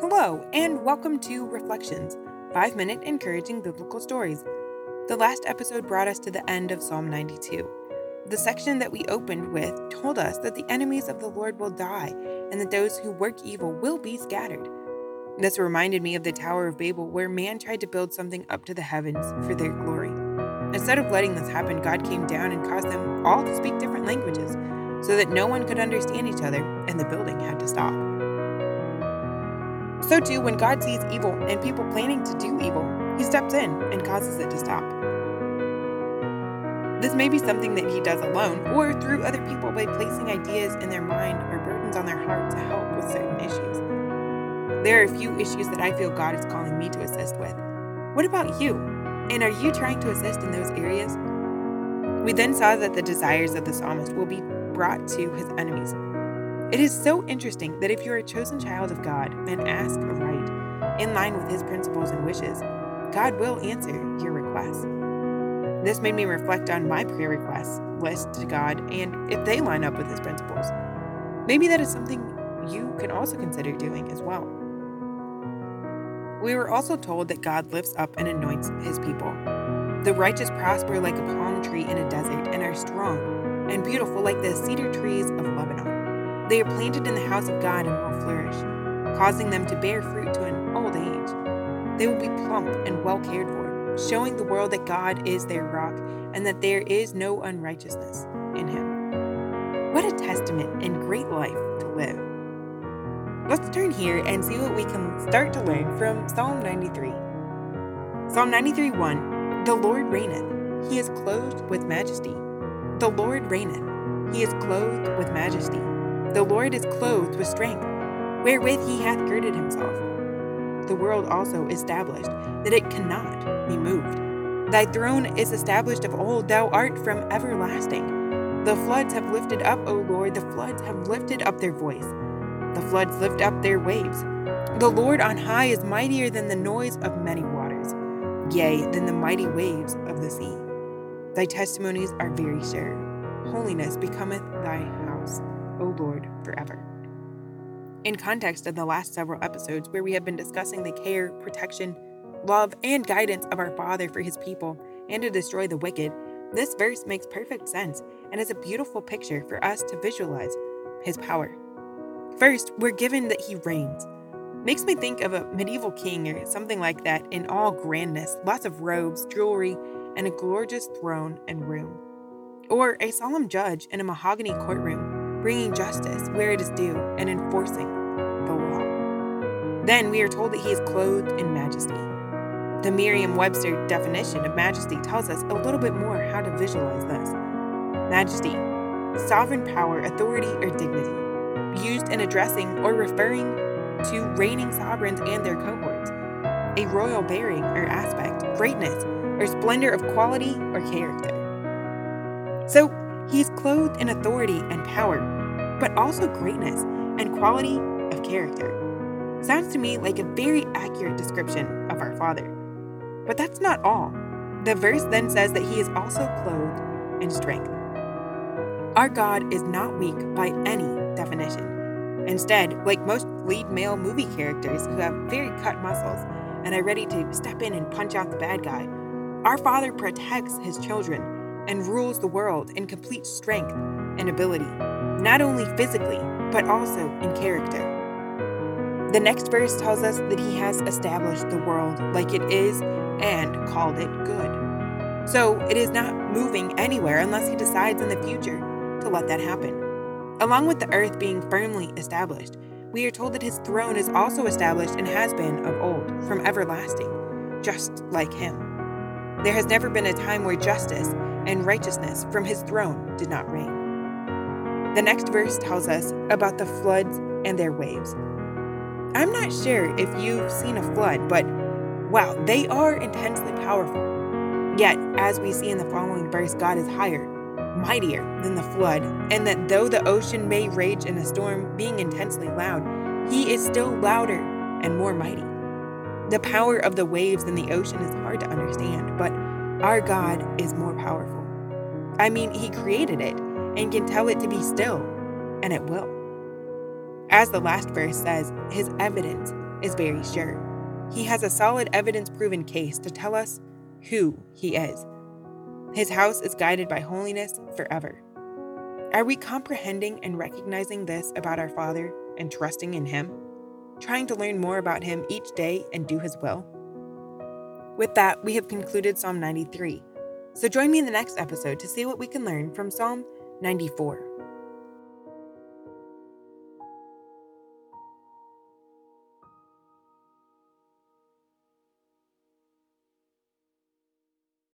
Hello, and welcome to Reflections, 5-minute encouraging biblical stories. The last episode brought us to the end of Psalm 92. The section that we opened with told us that the enemies of the Lord will die, and that those who work evil will be scattered. This reminded me of the Tower of Babel, where man tried to build something up to the heavens for their glory. Instead of letting this happen, God came down and caused them all to speak different languages, so that no one could understand each other, and the building had to stop. So too, when God sees evil and people planning to do evil, He steps in and causes it to stop. This may be something that He does alone or through other people by placing ideas in their mind or burdens on their heart to help with certain issues. There are a few issues that I feel God is calling me to assist with. What about you? And are you trying to assist in those areas? We then saw that the desires of the psalmist will be brought to his enemies. It is so interesting that if you are a chosen child of God and ask aright, in line with His principles and wishes, God will answer your requests. This made me reflect on my prayer requests list to God and if they line up with His principles. Maybe that is something you can also consider doing as well. We were also told that God lifts up and anoints His people. The righteous prosper like a palm tree in a desert and are strong and beautiful like the cedar trees of Lebanon. They are planted in the house of God and will flourish, causing them to bear fruit to an old age. They will be plump and well cared for, showing the world that God is their rock and that there is no unrighteousness in Him. What a testament and great life to live. Let's turn here and see what we can start to learn from Psalm 93. Psalm 93:1, the Lord reigneth, He is clothed with majesty. The Lord reigneth, He is clothed with majesty. The Lord is clothed with strength, wherewith He hath girded Himself. The world also established, that it cannot be moved. Thy throne is established of old, Thou art from everlasting. The floods have lifted up, O Lord, the floods have lifted up their voice. The floods lift up their waves. The Lord on high is mightier than the noise of many waters, yea, than the mighty waves of the sea. Thy testimonies are very sure. Holiness becometh Thy house, O Lord, forever. In context of the last several episodes where we have been discussing the care, protection, love, and guidance of our Father for His people and to destroy the wicked, this verse makes perfect sense and is a beautiful picture for us to visualize His power. First, we're given that He reigns. Makes me think of a medieval king or something like that in all grandness, lots of robes, jewelry, and a gorgeous throne and room. Or a solemn judge in a mahogany courtroom, bringing justice where it is due and enforcing the law. Then we are told that He is clothed in majesty. The Merriam-Webster definition of majesty tells us a little bit more how to visualize this. Majesty, sovereign power, authority, or dignity, used in addressing or referring to reigning sovereigns and their cohorts. A royal bearing or aspect, greatness, or splendor of quality or character. So, He is clothed in authority and power, but also greatness and quality of character. Sounds to me like a very accurate description of our Father. But that's not all. The verse then says that He is also clothed in strength. Our God is not weak by any definition. Instead, like most lead male movie characters who have very cut muscles and are ready to step in and punch out the bad guy, our Father protects His children and rules the world in complete strength and ability, not only physically, but also in character. The next verse tells us that He has established the world like it is and called it good. So it is not moving anywhere unless He decides in the future to let that happen. Along with the earth being firmly established, we are told that His throne is also established and has been of old, from everlasting, just like Him. There has never been a time where justice and righteousness from His throne did not reign. The next verse tells us about the floods and their waves. I'm not sure if you've seen a flood, but wow, they are intensely powerful. Yet, as we see in the following verse, God is higher, mightier than the flood, and that though the ocean may rage in a storm, being intensely loud, He is still louder and more mighty. The power of the waves in the ocean is hard to understand, but our God is more powerful. I mean, He created it and can tell it to be still, and it will. As the last verse says, His evidence is very sure. He has a solid evidence-proven case to tell us who he is. His house is guided by holiness forever. Are we comprehending and recognizing this about our Father and trusting in him? Trying to learn more about him each day and do his will? With that, we have concluded Psalm 93. So join me in the next episode to see what we can learn from Psalm 94.